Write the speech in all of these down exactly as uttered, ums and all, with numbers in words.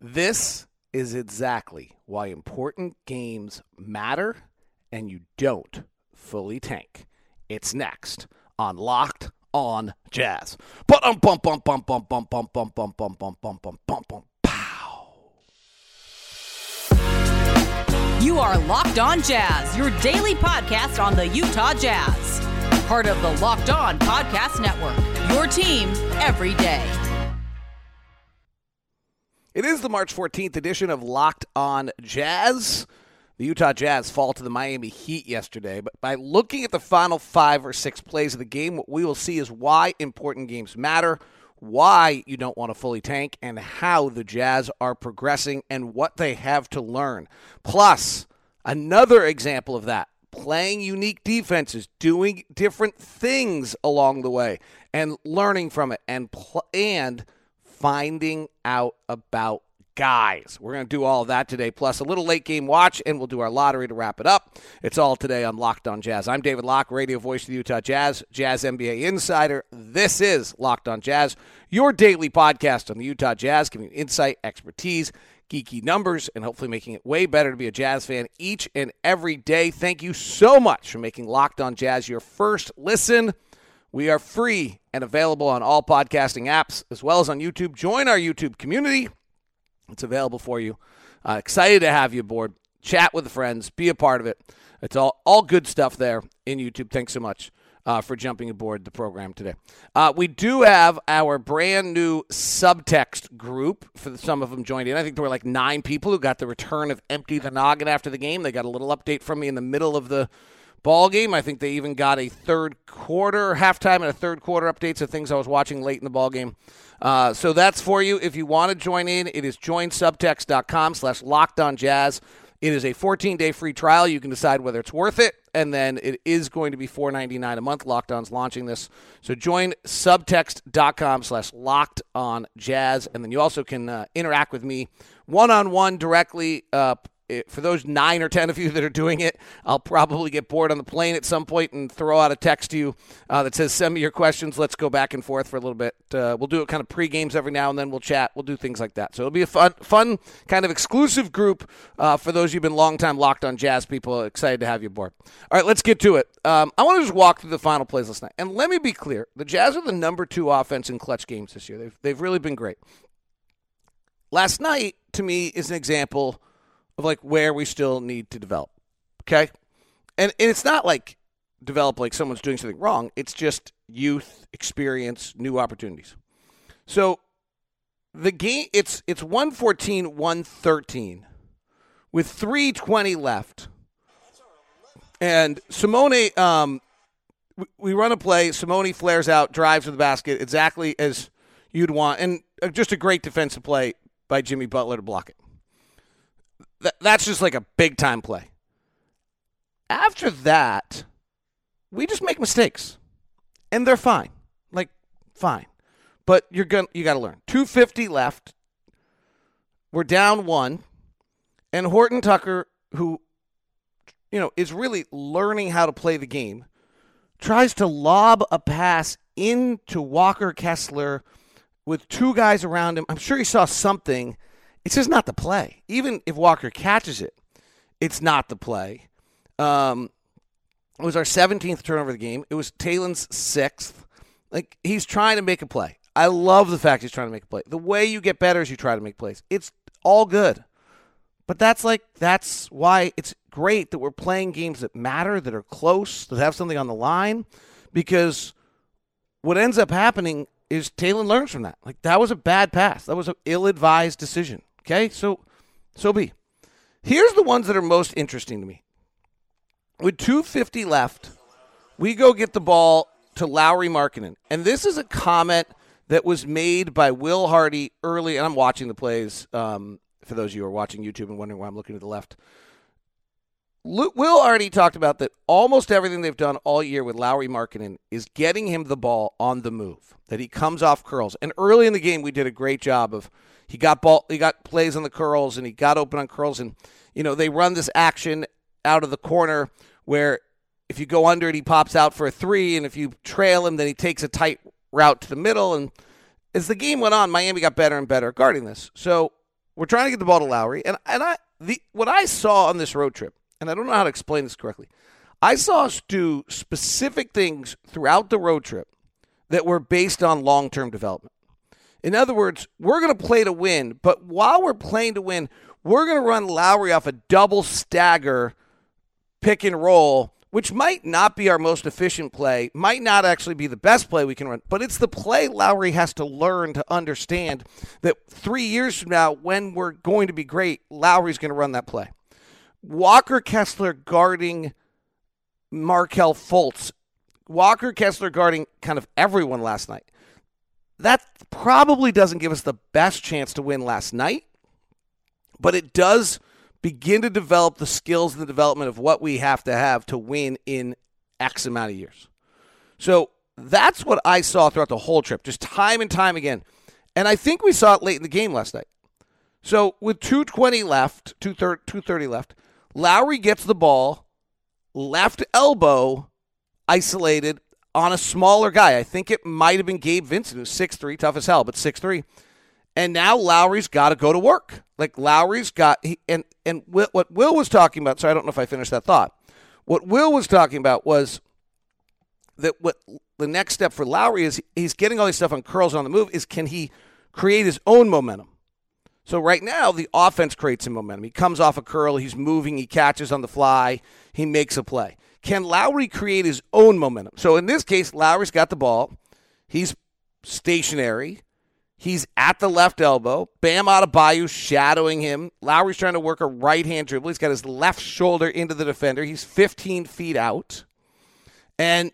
This is exactly why important games matter and you don't fully tank. It's next on Locked On Jazz. But um bum bum bum bum bum bum bum bum bum bum bum bum bum bum pow. You are Locked On Jazz, your daily podcast on the Utah Jazz. Part of the Locked On Podcast Network, your team every day. It is the March fourteenth edition of Locked On Jazz. The Utah Jazz fall to the Miami Heat yesterday, but by looking at the final five or six plays of the game, what we will see is why important games matter, why you don't want to fully tank, and how the Jazz are progressing and what they have to learn. Plus, another example of that, playing unique defenses, doing different things along the way, and learning from it, and pl- and finding out about guys. We're going to do all of that today, plus a little late game watch, and we'll do our lottery to wrap it up. It's all today on Locked On Jazz. I'm David Locke, radio voice of the Utah Jazz, Jazz N B A insider. This is Locked On Jazz, your daily podcast on the Utah Jazz, giving you insight, expertise, geeky numbers, and hopefully making it way better to be a Jazz fan each and every day. Thank you so much for making Locked On Jazz your first listen. We are free and available on all podcasting apps as well as on YouTube. Join our YouTube community. It's available for you. Uh, excited to have you aboard. Chat with the friends. Be a part of it. It's all, all good stuff there in YouTube. Thanks so much uh, for jumping aboard the program today. Uh, we do have our brand new subtext group. For the, some of them joined in. I think there were like nine people who got the return of Empty the Noggin after the game. They got a little update from me in the middle of the ball game. I think they even got a third quarter, halftime and a third quarter updates of things I was watching late in the ball game. Uh, so that's for you. If you want to join in, it is join subtext dot com slash locked on jazz. It is a fourteen day free trial. You can decide whether it's worth it. And then it is going to be four ninety-nine a month. Locked On's launching this. So join subtext dot com slash locked on jazz. And then you also can uh, interact with me one-on-one directly, uh, It, for those nine or ten of you that are doing it, I'll probably get bored on the plane at some point and throw out a text to you uh, that says, send me your questions. Let's go back and forth for a little bit. Uh, we'll do it kind of pre-games every now and then. We'll chat. We'll do things like that. So it'll be a fun, fun kind of exclusive group uh, for those of you who've been long-time Locked On Jazz people. Excited to have you aboard. All right, let's get to it. Um, I want to just walk through the final plays last night. And let me be clear. The Jazz are the number two offense in clutch games this year. They've, they've really been great. Last night, to me, is an example of like where we still need to develop, okay? And, and it's not like develop like someone's doing something wrong. It's just youth, experience, new opportunities. So the game, it's it's one fourteen, one thirteen with three twenty left. And Simone, um, we, we run a play. Simone flares out, drives to the basket exactly as you'd want. And just a great defensive play by Jimmy Butler to block it. That's just like a big-time play. After that, we just make mistakes, and they're fine. Like, fine. But you're gonna, you got to learn. two fifty left. We're down one. And Horton-Tucker, who, you know, is really learning how to play the game, tries to lob a pass into Walker Kessler with two guys around him. I'm sure he saw something. It's just not the play. Even if Walker catches it, it's not the play. Um, it was our seventeenth turnover of the game. It was Talen's sixth. Like, he's trying to make a play. I love the fact he's trying to make a play. The way you get better is you try to make plays. It's all good. But that's like, that's why it's great that we're playing games that matter, that are close, that have something on the line, because what ends up happening is Talen learns from that. Like, that was a bad pass. That was an ill-advised decision. Okay, so so be. Here's the ones that are most interesting to me. With two fifty left, we go get the ball to Lauri Markkanen. And this is a comment that was made by Will Hardy early. And I'm watching the plays um, for those of you who are watching YouTube and wondering why I'm looking to the left. Will Hardy talked about that almost everything they've done all year with Lauri Markkanen is getting him the ball on the move, that he comes off curls. And early in the game, we did a great job of he got ball, he got plays on the curls, and he got open on curls. And, you know, they run this action out of the corner where if you go under it, he pops out for a three, and if you trail him, then he takes a tight route to the middle. And as the game went on, Miami got better and better at guarding this. So We're trying to get the ball to Lowry. And, and I the what I saw on this road trip, and I don't know how to explain this correctly, I saw us do specific things throughout the road trip that were based on long-term development. In other words, we're going to play to win, but while we're playing to win, we're going to run Lowry off a double stagger pick and roll, which might not be our most efficient play, might not actually be the best play we can run, but it's the play Lowry has to learn to understand that three years from now, when we're going to be great, Lowry's going to run that play. Walker Kessler guarding Markelle Fultz. Walker Kessler guarding kind of everyone last night. That probably doesn't give us the best chance to win last night, but it does begin to develop the skills and the development of what we have to have to win in X amount of years. So that's what I saw throughout the whole trip, just time and time again. And I think we saw it late in the game last night. So with two twenty left, two thirty left, Lowry gets the ball, left elbow, isolated on a smaller guy. I think it might have been Gabe Vincent, who's six three, tough as hell, but six three. And now Lowry's got to go to work. Like Lowry's got he, and and Will, what Will was talking about, so I don't know if I finished that thought. What Will was talking about was that what the next step for Lowry is he's getting all this stuff on curls on the move is can he create his own momentum? So right now the offense creates some momentum. He comes off a curl, he's moving, he catches on the fly, he makes a play. Can Lowry create his own momentum? So in this case, Lowry's got the ball. He's stationary. He's at the left elbow. Bam Adebayo shadowing him. Lowry's trying to work a right-hand dribble. He's got his left shoulder into the defender. He's fifteen feet out. And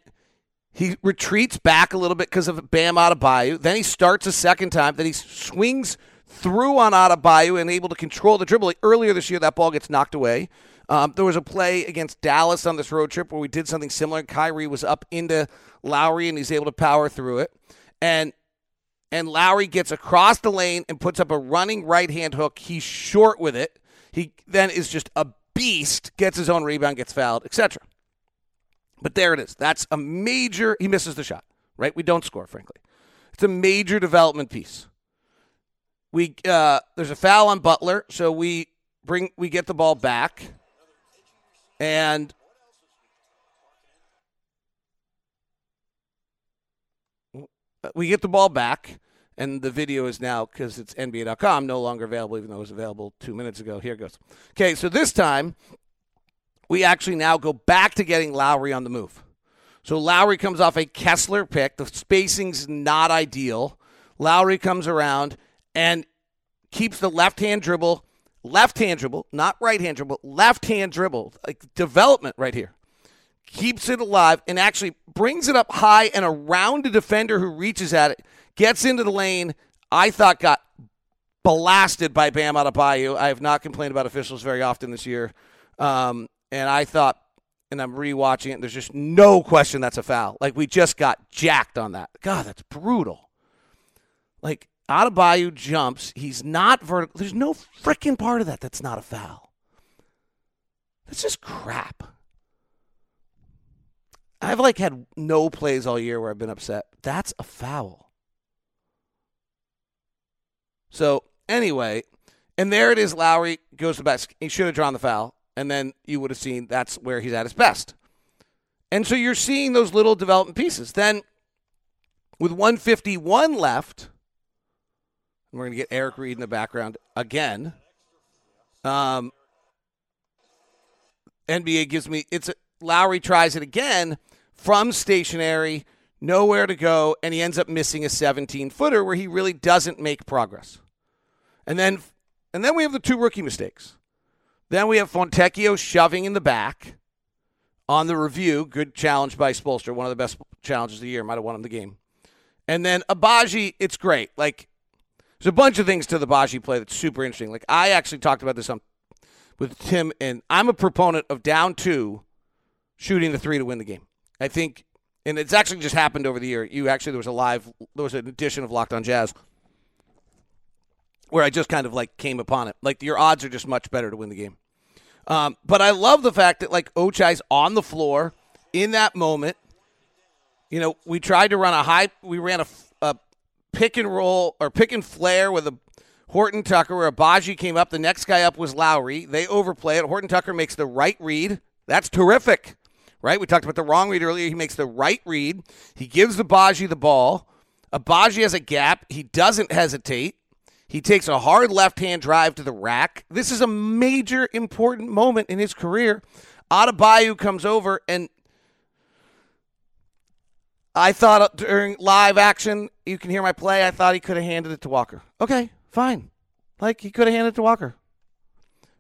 he retreats back a little bit because of Bam Adebayo. Then he starts a second time. Then he swings through on Adebayo and able to control the dribble. Earlier this year, that ball gets knocked away. Um, there was a play against Dallas on this road trip where we did something similar. Kyrie was up into Lowry, and he's able to power through it. And and Lowry gets across the lane and puts up a running right-hand hook. He's short with it. He then is just a beast, gets his own rebound, gets fouled, et cetera. But there it is. That's a major – he misses the shot, right? We don't score, frankly. It's a major development piece. We uh, there's a foul on Butler, so we bring we get the ball back. And we get the ball back, and the video is now, because it's N B A dot com, no longer available, even though it was available two minutes ago. Here it goes. Okay, so this time, we actually now go back to getting Lowry on the move. So Lowry comes off a Kessler pick. The spacing's not ideal. Lowry comes around and keeps the left-hand dribble. Left-hand dribble, not right-hand dribble, left-hand dribble, like development right here. Keeps it alive and actually brings it up high and around a defender who reaches at it, gets into the lane, I thought got blasted by Bam Adebayo. I have not complained about officials very often this year. Um, and I thought, and I'm rewatching it, and there's just no question that's a foul. Like, we just got jacked on that. God, that's brutal. Like, Adebayo jumps. He's not vertical. There's no freaking part of that that's not a foul. That's just crap. I've, like, had no plays all year where I've been upset. That's a foul. So, anyway, and there it is. Lowry goes to the basket. He should have drawn the foul, and then you would have seen that's where he's at his best. And so you're seeing those little development pieces. Then, with one fifty-one left... We're going to get Eric Reed in the background again. Um, N B A gives me, it's a, Lowry tries it again from stationary, nowhere to go, and he ends up missing a seventeen-footer where he really doesn't make progress. And then and then we have the two rookie mistakes. Then we have Fontecchio shoving in the back on the review. Good challenge by Spoelstra, one of the best challenges of the year. Might have won him the game. And then Agbaji, it's great. Like, there's a bunch of things to the Agbaji play that's super interesting. Like, I actually talked about this on, with Tim, and I'm a proponent of down two, shooting the three to win the game. I think, and it's actually just happened over the year. You actually, there was a live, there was an edition of Locked On Jazz where I just kind of, like, came upon it. Like, your odds are just much better to win the game. Um, but I love the fact that, like, Ochai's on the floor in that moment. You know, we tried to run a high, we ran a, a pick and roll or pick and flare with a Horton-Tucker, where Agbaji came up. The next guy up was Lauri. They overplay it. Horton-Tucker makes the right read. That's terrific, right? We talked about the wrong read earlier. He makes the right read. He gives Agbaji the ball. Agbaji has a gap. He doesn't hesitate. He takes a hard left-hand drive to the rack. This is a major, important moment in his career. Adebayo comes over, and I thought during live action, you can hear my play, I thought he could have handed it to Walker. Okay, fine. Like, he could have handed it to Walker.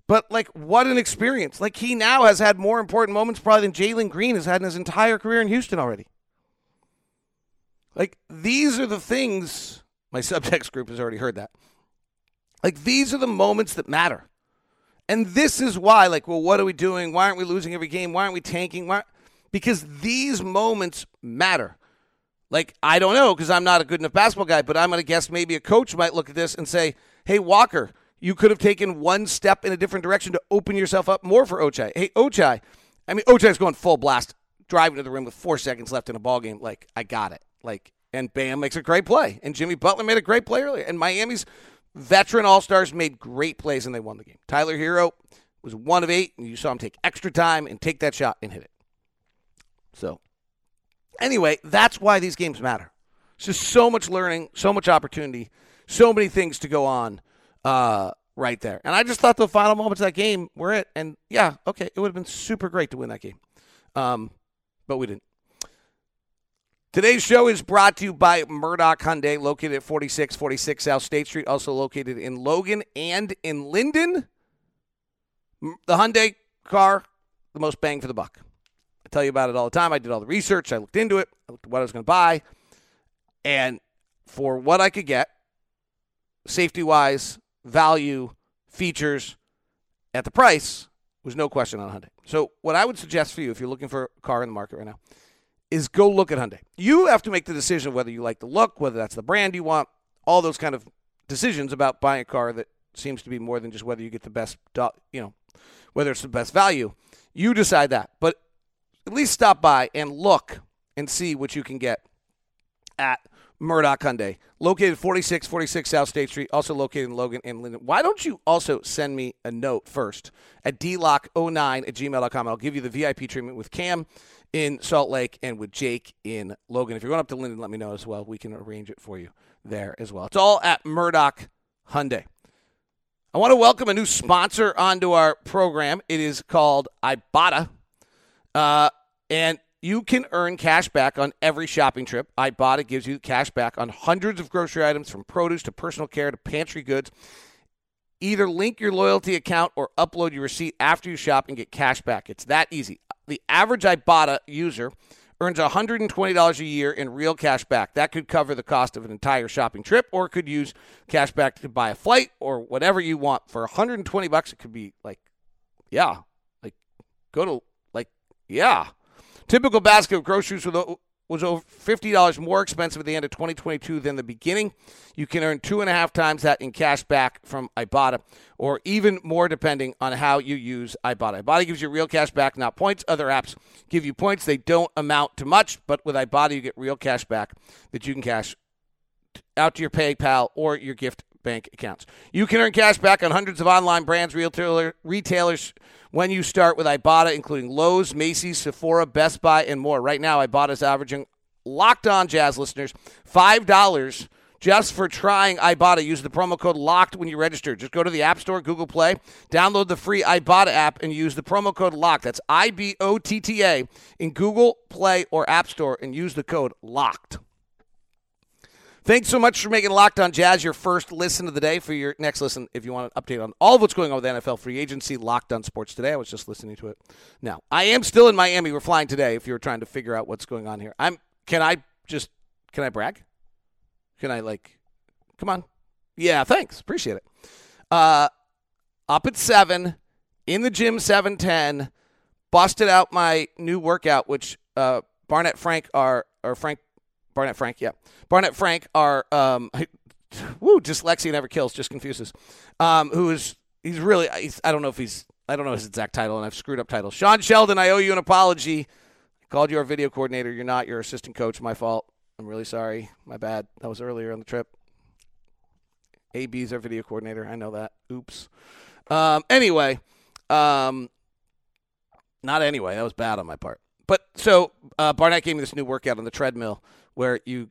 But, like, what an experience. Like, he now has had more important moments probably than Jalen Green has had in his entire career in Houston already. Like, these are the things, my subtext group has already heard that. Like, these are the moments that matter. And this is why, like, well, what are we doing? Why aren't we losing every game? Why aren't we tanking? Why? Because these moments matter. Like, I don't know, because I'm not a good enough basketball guy, but I'm going to guess maybe a coach might look at this and say, hey, Walker, you could have taken one step in a different direction to open yourself up more for Ochai. Hey, Ochai, I mean, Ochai's going full blast, driving to the rim with four seconds left in a ball game. Like, I got it. Like, and Bam makes a great play. And Jimmy Butler made a great play earlier. And Miami's veteran all-stars made great plays, and they won the game. Tyler Hero was one of eight, and you saw him take extra time and take that shot and hit it. So, anyway, that's why these games matter. It's just so much learning, so much opportunity, so many things to go on uh, right there. And I just thought the final moments of that game were it. And, yeah, okay, it would have been super great to win that game. Um, but we didn't. Today's show is brought to you by Murdoch Hyundai, located at forty-six forty-six South State Street, also located in Logan and in Linden. The Hyundai car, the most bang for the buck. I tell you about it all the time. I did all the research. I looked into it. I looked at what I was going to buy. And for what I could get, safety-wise, value, features, at the price, was no question on Hyundai. So what I would suggest for you, if you're looking for a car in the market right now, is go look at Hyundai. You have to make the decision whether you like the look, whether that's the brand you want, all those kind of decisions about buying a car that seems to be more than just whether you get the best, you know, whether it's the best value. You decide that. But at least stop by and look and see what you can get at Murdoch Hyundai, located forty-six forty-six South State Street, also located in Logan and Linden. Why don't you also send me a note first at d lock zero nine at gmail dot com. I'll give you the V I P treatment with Cam in Salt Lake and with Jake in Logan. If you're going up to Linden, let me know as well. We can arrange it for you there as well. It's all at Murdoch Hyundai. I want to welcome a new sponsor onto our program. It is called Ibotta, uh, and you can earn cash back on every shopping trip. Ibotta gives you cash back on hundreds of grocery items, from produce to personal care to pantry goods. Either link your loyalty account or upload your receipt after you shop and get cash back. It's that easy. The average Ibotta user earns one hundred twenty dollars a year in real cash back. That could cover the cost of an entire shopping trip, or could use cash back to buy a flight or whatever you want. For one hundred twenty bucks, it could be like, yeah, like go to like, yeah. Typical basket of groceries was over fifty dollars more expensive at the end of twenty twenty-two than the beginning. You can earn two and a half times that in cash back from Ibotta, or even more depending on how you use Ibotta. Ibotta gives you real cash back, not points. Other apps give you points. They don't amount to much, but with Ibotta, you get real cash back that you can cash out to your PayPal or your gift bank accounts. You can earn cash back on hundreds of online brands, retailer, retailers when you start with Ibotta, including Lowe's, Macy's, Sephora, Best Buy, and more. Right now, Ibotta is averaging, Locked On Jazz listeners, five dollars just for trying Ibotta. Use the promo code LOCKED when you register. Just go to the App Store, Google Play, download the free Ibotta app, and use the promo code LOCKED. That's I B O T T A in Google Play or App Store, and use the code LOCKED. Thanks so much for making Locked On Jazz your first listen of the day. For your next listen, if you want an update on all of what's going on with N F L free agency, Locked On Sports Today. I was just listening to it now. I am still in Miami. We're flying today if you were trying to figure out what's going on here. I'm. Can I just, can I brag? Can I, like, come on? Yeah, thanks. Appreciate it. Uh, up at seven, in the gym, seven ten, busted out my new workout, which uh, Barnett Frank, our, or Frank, Barnett Frank, yeah. Barnett Frank, our, um, woo, dyslexia never kills, just confuses. Um, who is, he's really, he's, I don't know if he's, I don't know his exact title, and I've screwed up titles. Sean Sheldon, I owe you an apology. I called you our video coordinator. You're not, your assistant coach. My fault. I'm really sorry. My bad. That was earlier on the trip. A B's our video coordinator. I know that. Oops. Um, anyway, um, not anyway. That was bad on my part. But so uh, Barnett gave me this new workout on the treadmill where you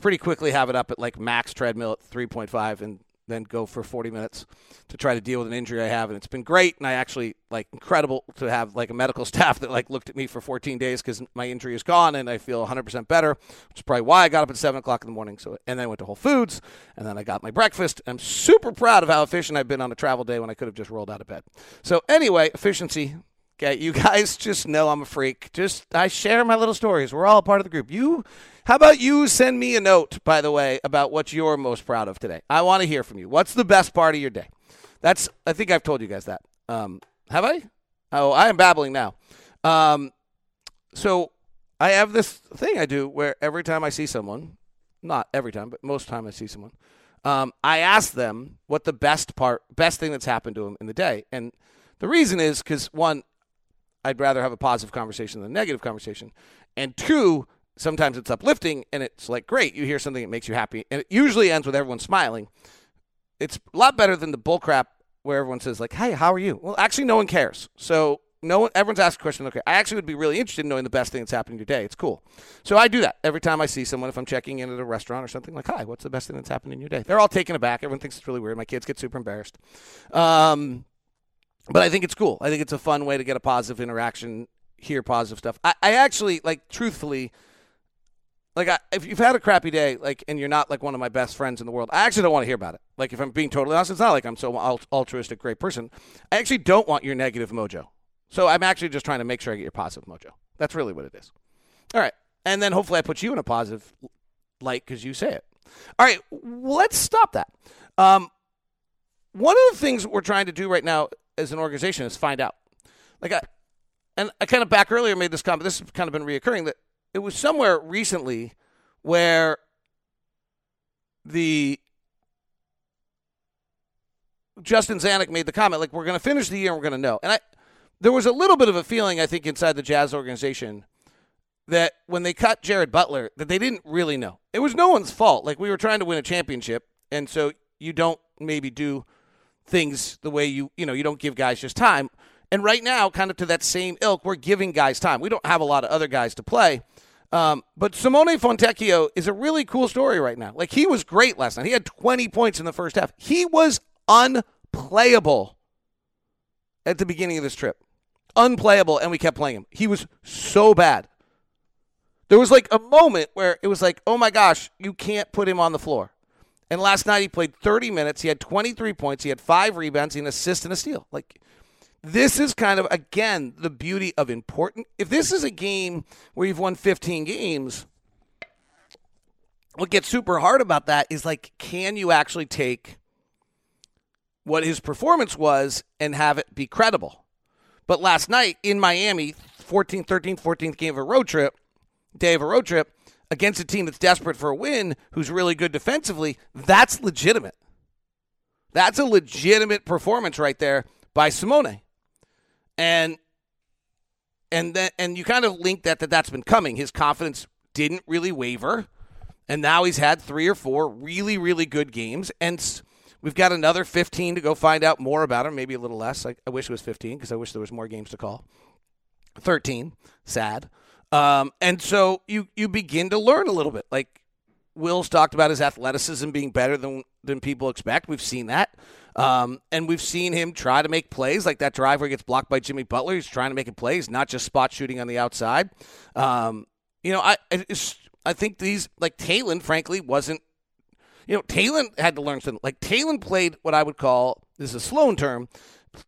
pretty quickly have it up at like max treadmill at three point five and then go for forty minutes to try to deal with an injury I have. And it's been great. And I actually like incredible to have like a medical staff that like looked at me for fourteen days because my injury is gone and I feel one hundred percent better, which is probably why I got up at seven o'clock in the morning. So, and then I went to Whole Foods and then I got my breakfast. I'm super proud of how efficient I've been on a travel day when I could have just rolled out of bed. So anyway, efficiency. Okay. You guys just know I'm a freak. Just, I share my little stories. We're all a part of the group. You, how about you send me a note, by the way, about what you're most proud of today? I want to hear from you. What's the best part of your day? That's, I think I've told you guys that. Um, have I? Oh, I am babbling now. Um, so I have this thing I do where every time I see someone, not every time, but most time I see someone, um, I ask them what the best part, best thing that's happened to them in the day. And the reason is because one, I'd rather have a positive conversation than a negative conversation. And two, sometimes it's uplifting and it's like, great, you hear something that makes you happy. And it usually ends with everyone smiling. It's a lot better than the bullcrap where everyone says like, hey, how are you? Well, actually no one cares. So no one, everyone's asked a question. Okay. I actually would be really interested in knowing the best thing that's happening today. It's cool. So I do that every time I see someone, if I'm checking in at a restaurant or something like, hi, what's the best thing that's happened in your day? They're all taken aback. Everyone thinks it's really weird. My kids get super embarrassed. Um, But I think it's cool. I think it's a fun way to get a positive interaction, hear positive stuff. I, I actually, like, truthfully, like, I, if you've had a crappy day, like, and you're not, like, one of my best friends in the world, I actually don't want to hear about it. Like, if I'm being totally honest, it's not like I'm so altruistic, great person. I actually don't want your negative mojo. So I'm actually just trying to make sure I get your positive mojo. That's really what it is. All right. And then hopefully I put you in a positive light because you say it. All right. Well, let's stop that. Um, one of the things we're trying to do right now as an organization is find out. Like I, and I kind of back earlier made this comment, this has kind of been reoccurring, that it was somewhere recently where the Justin Zanuck made the comment, like, we're going to finish the year and we're going to know. And I, there was a little bit of a feeling, I think, inside the Jazz organization that when they cut Jared Butler, that they didn't really know. It was no one's fault. Like, we were trying to win a championship, and so you don't maybe do things the way you, you know, you don't give guys just time. And right now, kind of to that same ilk, we're giving guys time. We don't have a lot of other guys to play. Um, but Simone Fontecchio is a really cool story right now. Like, he was great last night. He had twenty points in the first half. He was unplayable at the beginning of this trip. Unplayable, and we kept playing him. He was so bad. There was, like, a moment where it was like, oh, my gosh, you can't put him on the floor. And last night he played thirty minutes. He had twenty-three points. He had five rebounds. He had an assist and a steal. Like, this is kind of, again, the beauty of important. If this is a game where you've won fifteen games, what gets super hard about that is, like, can you actually take what his performance was and have it be credible? But last night in Miami, fourteenth, thirteenth, fourteenth game of a road trip, day of a road trip, against a team that's desperate for a win, who's really good defensively, that's legitimate. That's a legitimate performance right there by Simone. And and that, and you kind of link that, that that's been coming. His confidence didn't really waver, and now he's had three or four really, really good games, and we've got another fifteen to go find out more about him, maybe a little less. I, I wish it was fifteen because I wish there was more games to call. thirteen, sad. Um, and so you, you begin to learn a little bit. Like, Will's talked about his athleticism being better than than people expect. We've seen that. Um, and we've seen him try to make plays, like that drive where he gets blocked by Jimmy Butler. He's trying to make a play. He's not just spot shooting on the outside. Um, you know, I it's, I think these, like, Talen, frankly, wasn't, you know, Talen had to learn something. Like, Talen played what I would call, this is a Sloan term,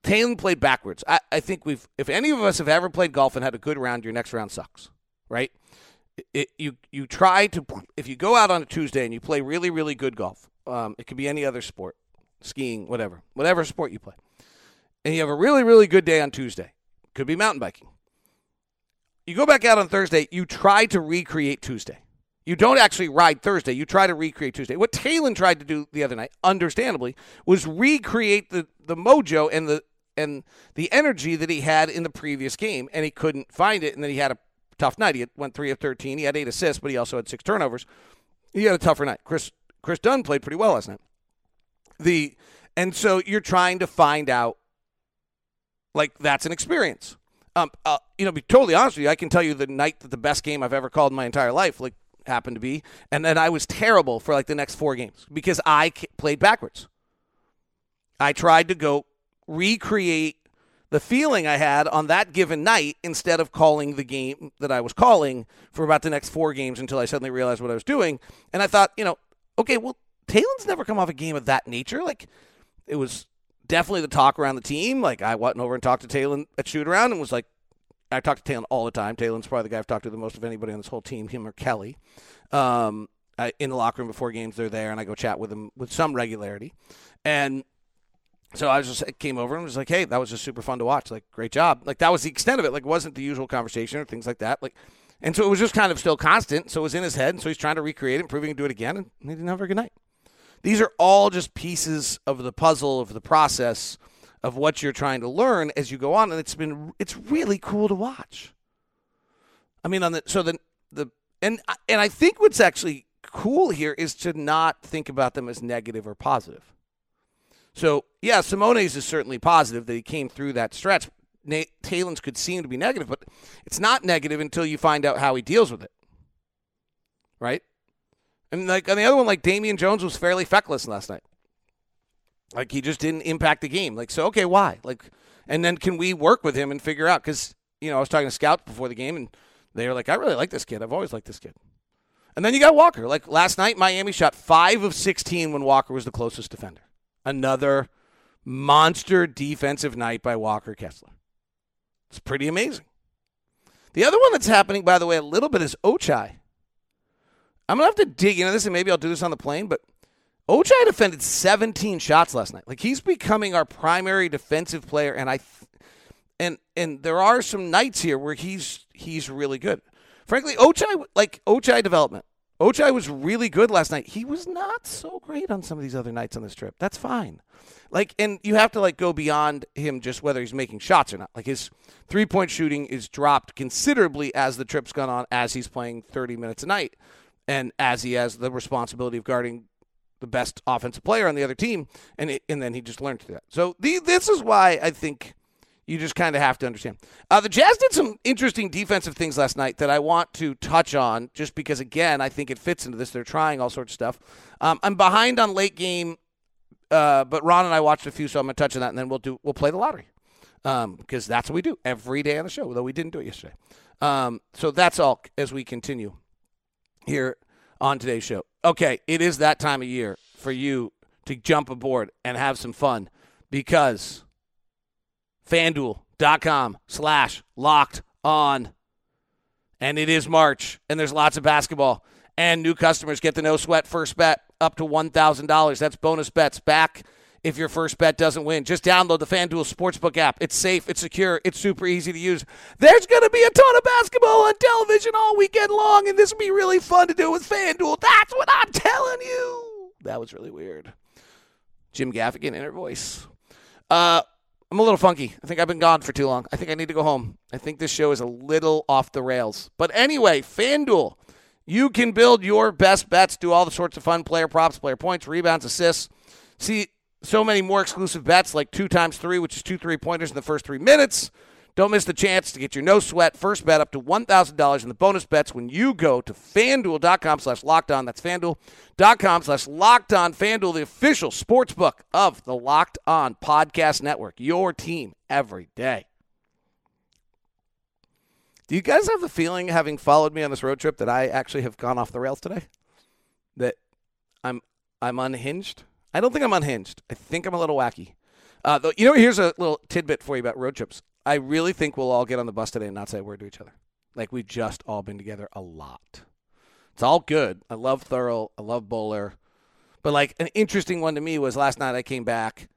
Talen played backwards. I, I think we've, if any of us have ever played golf and had a good round, your next round sucks. Right? It, you you try to, if you go out on a Tuesday and you play really, really good golf, um, it could be any other sport, skiing, whatever, whatever sport you play, and you have a really, really good day on Tuesday, could be mountain biking. You go back out on Thursday, you try to recreate Tuesday. You don't actually ride Thursday. You try to recreate Tuesday. What Talen tried to do the other night, understandably, was recreate the, the mojo and the, and the energy that he had in the previous game, and he couldn't find it, and then he had a tough night. He went three of thirteen. He had eight assists, but he also had six turnovers. He had a tougher night. Chris Chris Dunn played pretty well last night. The and so you're trying to find out, like, that's an experience. Um, uh, you know, to be totally honest with you, I can tell you the night that the best game I've ever called in my entire life, like, happened to be, and then I was terrible for, like, the next four games because I c- played backwards. I tried to go recreate the feeling I had on that given night instead of calling the game that I was calling for about the next four games until I suddenly realized what I was doing. And I thought, you know, okay, well, Talen's never come off a game of that nature. Like, it was definitely the talk around the team. Like, I went over and talked to Talen at shoot around and was like, I talked to Talen all the time. Talen's probably the guy I've talked to the most of anybody on this whole team, him or Kelly. Um, I, in the locker room before games, they're there, and I go chat with them with some regularity. And so I just came over and was like, hey, that was just super fun to watch. Like, great job. Like, that was the extent of it. Like, it wasn't the usual conversation or things like that. Like, and so it was just kind of still constant. So it was in his head, and so he's trying to recreate it, proving he can do it again, and he didn't have a very good night. These are all just pieces of the puzzle of the process of what you're trying to learn as you go on, and it's been it's really cool to watch. I mean, on the so the the and and I think what's actually cool here is to not think about them as negative or positive. So, yeah, Simone's is certainly positive that he came through that stretch. Nate, Talen's could seem to be negative, but it's not negative until you find out how he deals with it, right? And, like, on the other one, like, Damian Jones was fairly feckless last night. Like, he just didn't impact the game. Like, so, okay, why? Like, and then can we work with him and figure out? Because, you know, I was talking to Scout before the game, and they were like, I really like this kid. I've always liked this kid. And then you got Walker. Like, last night, Miami shot five of sixteen when Walker was the closest defender. Another monster defensive night by Walker Kessler. It's pretty amazing. The other one that's happening, by the way, a little bit is Ochai. I'm going to have to dig into this, and maybe I'll do this on the plane, but Ochai defended seventeen shots last night. Like, he's becoming our primary defensive player, and I, th- and and there are some nights here where he's he's really good. Frankly, Ochai, like, Ochai development. Ochai was really good last night. He was not so great on some of these other nights on this trip. That's fine. Like, and you have to, like, go beyond him just whether he's making shots or not. Like, his three-point shooting is dropped considerably as the trip's gone on, as he's playing thirty minutes a night, and as he has the responsibility of guarding the best offensive player on the other team, and it, and then he just learned to do that. So the, this is why I think you just kind of have to understand. Uh, the Jazz did some interesting defensive things last night that I want to touch on just because, again, I think it fits into this. They're trying all sorts of stuff. Um, I'm behind on late game, uh, but Ron and I watched a few, so I'm going to touch on that, and then we'll do we'll play the lottery um, because that's what we do every day on the show, though we didn't do it yesterday. Um, so that's all as we continue here on today's show. Okay, it is that time of year for you to jump aboard and have some fun because – FanDuel.com slash locked on. And it is March, and there's lots of basketball. And new customers get the no sweat first bet up to one thousand dollars. That's bonus bets back if your first bet doesn't win. Just download the FanDuel Sportsbook app. It's safe, it's secure, it's super easy to use. There's going to be a ton of basketball on television all weekend long, and this will be really fun to do with FanDuel. That's what I'm telling you. That was really weird. Jim Gaffigan in her voice. Uh, I'm a little funky. I think I've been gone for too long. I think I need to go home. I think this show is a little off the rails. But anyway, FanDuel, you can build your best bets, do all the sorts of fun player props, player points, rebounds, assists. See so many more exclusive bets like two times three, which is two three-pointers in the first three minutes. Don't miss the chance to get your no-sweat first bet up to one thousand dollars in the bonus bets when you go to FanDuel.com slash locked on. That's FanDuel.com slash locked on. FanDuel, the official sportsbook of the Locked On Podcast Network. Your team every day. Do you guys have the feeling, having followed me on this road trip, that I actually have gone off the rails today? That I'm I'm unhinged? I don't think I'm unhinged. I think I'm a little wacky. Uh, though, you know, here's a little tidbit for you about road trips. I really think we'll all get on the bus today and not say a word to each other. Like, we've just all been together a lot. It's all good. I love Thurl. I love Bowler. But, like, an interesting one to me was last night I came back.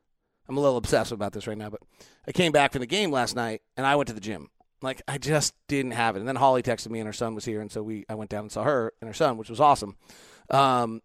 I'm a little obsessive about this right now, but I came back from the game last night, and I went to the gym. Like, I just didn't have it. And then Holly texted me, and her son was here, and so we I went down and saw her and her son, which was awesome. Um,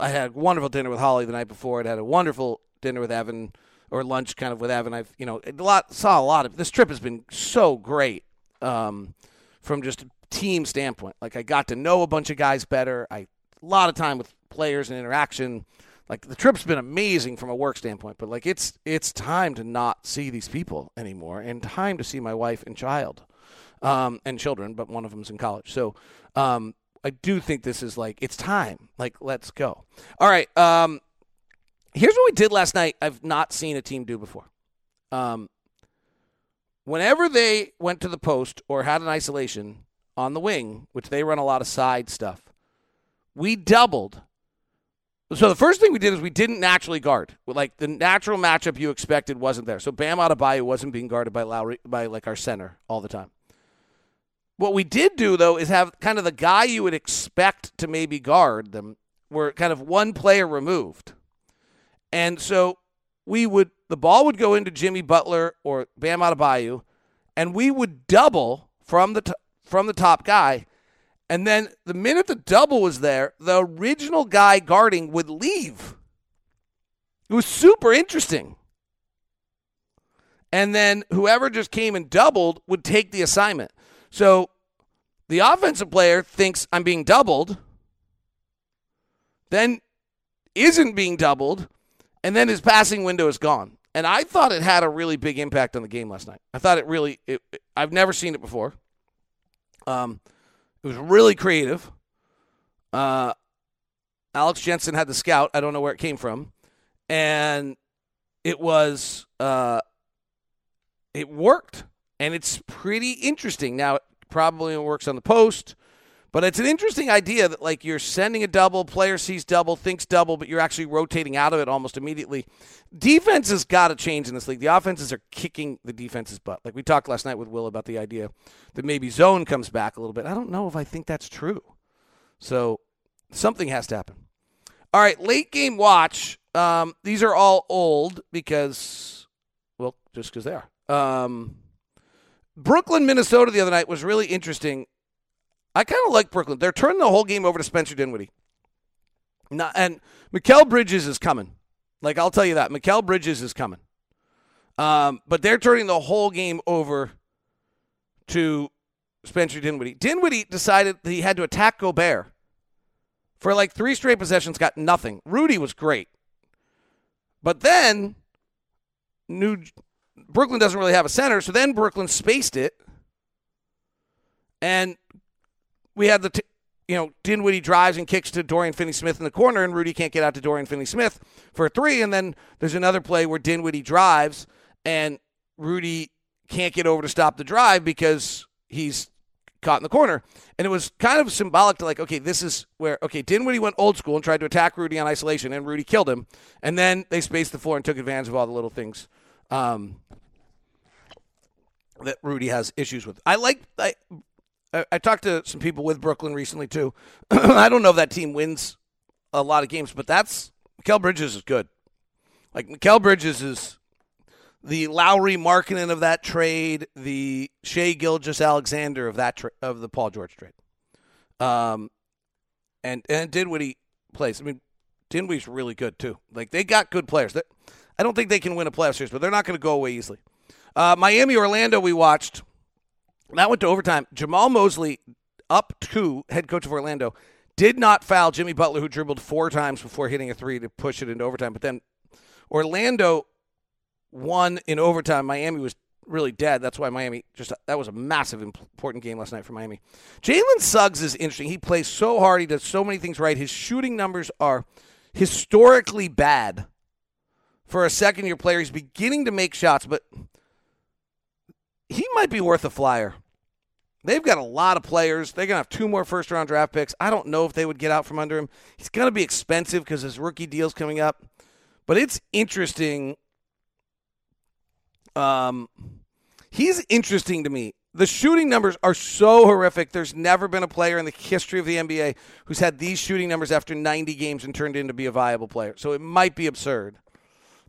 I had a wonderful dinner with Holly the night before. I had a wonderful dinner with Evan. Or lunch kind of with Evan. I've, you know, a lot, saw a lot of, this trip has been so great um, from just a team standpoint. Like, I got to know a bunch of guys better. I, a lot of time with players and interaction. like the trip's been amazing from a work standpoint, but like it's it's time to not see these people anymore, and time to see my wife and child, um, and children, but one of them's in college. So um, I do think this is like, it's time. Like, let's go. All right. Um, here's what we did last night. I've not seen a team do before. Um, whenever they went to the post or had an isolation on the wing, which they run a lot of side stuff, we doubled. So the first thing we did is we didn't naturally guard. Like, the natural matchup you expected wasn't there. So Bam Adebayo wasn't being guarded by Lauri, by like our center all the time. What we did do, though, is have kind of the guy you would expect to maybe guard them were kind of one player removed. And so we would, the ball would go into Jimmy Butler or Bam Adebayo, and we would double from the t- from the top guy. And then the minute the double was there, the original guy guarding would leave. It was super interesting. And then whoever just came and doubled would take the assignment. So the offensive player thinks I'm being doubled, then isn't being doubled, and then his passing window is gone. And I thought it had a really big impact on the game last night. I thought it really it, – I've never seen it before. Um It was really creative. Uh, Alex Jensen had the scout. I don't know where it came from. And it was, uh, it worked. And it's pretty interesting. Now, it probably works on the post. But it's an interesting idea that, like, you're sending a double, player sees double, thinks double, but you're actually rotating out of it almost immediately. Defense has got to change in this league. The offenses are kicking the defense's butt. Like, we talked last night with Will about the idea that maybe zone comes back a little bit. I don't know if I think that's true. So something has to happen. All right, late game watch. Um, these are all old because, well, just because they are. Um, Brooklyn, Minnesota the other night was really interesting. I kind of like Brooklyn. They're turning the whole game over to Spencer Dinwiddie. Not, and Mikal Bridges is coming. Like, I'll tell you that. Mikal Bridges is coming. Um, but they're turning the whole game over to Spencer Dinwiddie. Dinwiddie decided that he had to attack Gobert. For like three straight possessions, got nothing. Rudy was great. But then New Brooklyn doesn't really have a center, so then Brooklyn spaced it. And we had the, t- you know, Dinwiddie drives and kicks to Dorian Finney-Smith in the corner, and Rudy can't get out to Dorian Finney-Smith for a three. And then there's another play where Dinwiddie drives, and Rudy can't get over to stop the drive because he's caught in the corner. And it was kind of symbolic to, like, okay, this is where, okay, Dinwiddie went old school and tried to attack Rudy on isolation, and Rudy killed him. And then they spaced the floor and took advantage of all the little things um, that Rudy has issues with. I like – I. I talked to some people with Brooklyn recently, too. I don't know if that team wins a lot of games, but that's – Mikal Bridges is good. Like, Mikal Bridges is the Lauri Markkanen of that trade, the Shai Gilgeous-Alexander of that tra- of the Paul George trade. Um, and, and Dinwiddie plays. I mean, Dinwiddie's really good, too. Like, they got good players. They're, I don't think they can win a playoff series, but they're not going to go away easily. Uh, Miami-Orlando we watched – that went to overtime. Jamal Mosley, up two, head coach of Orlando, did not foul Jimmy Butler, who dribbled four times before hitting a three to push it into overtime. But then Orlando won in overtime. Miami was really dead. That's why Miami just – that was a massive, important game last night for Miami. Jalen Suggs is interesting. He plays so hard. He does so many things right. His shooting numbers are historically bad. For a second-year player, he's beginning to make shots, but – he might be worth a flyer. They've got a lot of players. They're going to have two more first-round draft picks. I don't know if they would get out from under him. He's going to be expensive because his rookie deal's coming up. But it's interesting. Um, he's interesting to me. The shooting numbers are so horrific. There's never been a player in the history of the N B A who's had these shooting numbers after ninety games and turned in to be a viable player. So it might be absurd.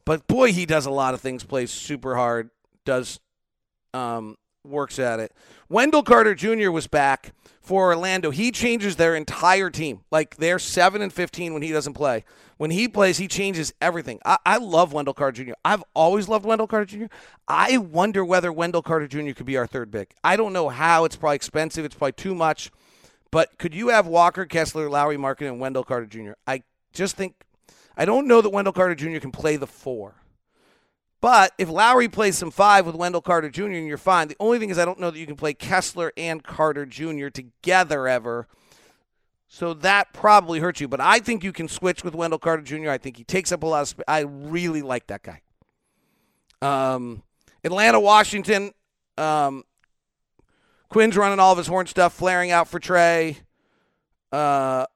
But, boy, he does a lot of things, plays super hard, does – Um, works at it. Wendell Carter Junior was back for Orlando. He changes their entire team. Like, they're seven and fifteen when he doesn't play. When he plays, he changes everything. I, I love Wendell Carter Junior I've always loved Wendell Carter Junior I wonder whether Wendell Carter Junior could be our third big. I don't know how. It's probably expensive. It's probably too much. But could you have Walker Kessler, Lauri Markkanen, and Wendell Carter Junior? I just think I don't know that Wendell Carter Junior can play the four. But if Lowry plays some five with Wendell Carter Junior, and you're fine. The only thing is I don't know that you can play Kessler and Carter Junior together ever. So that probably hurts you. But I think you can switch with Wendell Carter Junior I think he takes up a lot of space. I really like that guy. Um, Atlanta, Washington. Um, Quinn's running all of his horn stuff, flaring out for Trey. Uh,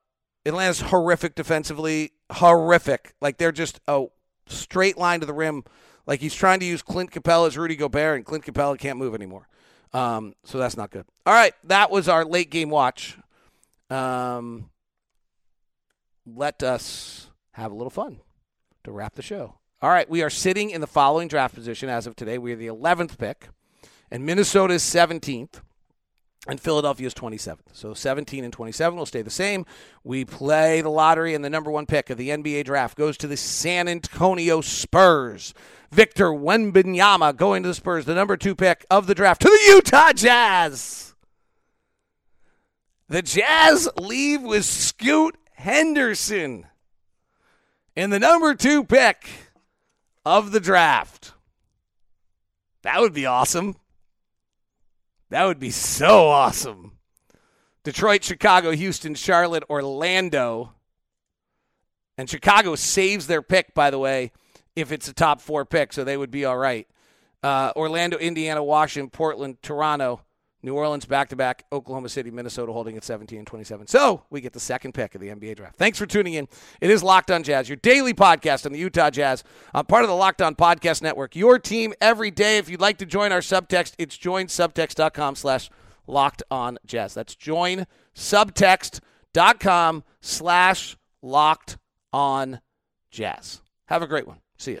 Atlanta's horrific defensively. Horrific. Like, they're just a straight line to the rim. Like, he's trying to use Clint Capella as Rudy Gobert, and Clint Capella can't move anymore. Um, so that's not good. All right, that was our late game watch. Um, let us have a little fun to wrap the show. All right, we are sitting in the following draft position as of today. We are the eleventh pick, and Minnesota is seventeenth, and Philadelphia is twenty-seventh. So seventeen and twenty-seven will stay the same. We play the lottery, and the number one pick of the N B A draft goes to the San Antonio Spurs. Victor Wembanyama going to the Spurs, the number two pick of the draft, to the Utah Jazz. The Jazz leave with Scoot Henderson in the number two pick of the draft. That would be awesome. That would be so awesome. Detroit, Chicago, Houston, Charlotte, Orlando. And Chicago saves their pick, by the way, if it's a top four pick, so they would be all right. Uh, Orlando, Indiana, Washington, Portland, Toronto, New Orleans, back-to-back, Oklahoma City, Minnesota holding at seventeen and twenty-seven. So we get the second pick of the N B A draft. Thanks for tuning in. It is Locked On Jazz, your daily podcast on the Utah Jazz. I'm part of the Locked On Podcast Network, your team every day. If you'd like to join our subtext, it's join subtext dot com slash Locked On Jazz. That's join subtext dot com slash Locked On Jazz. Have a great one. See ya.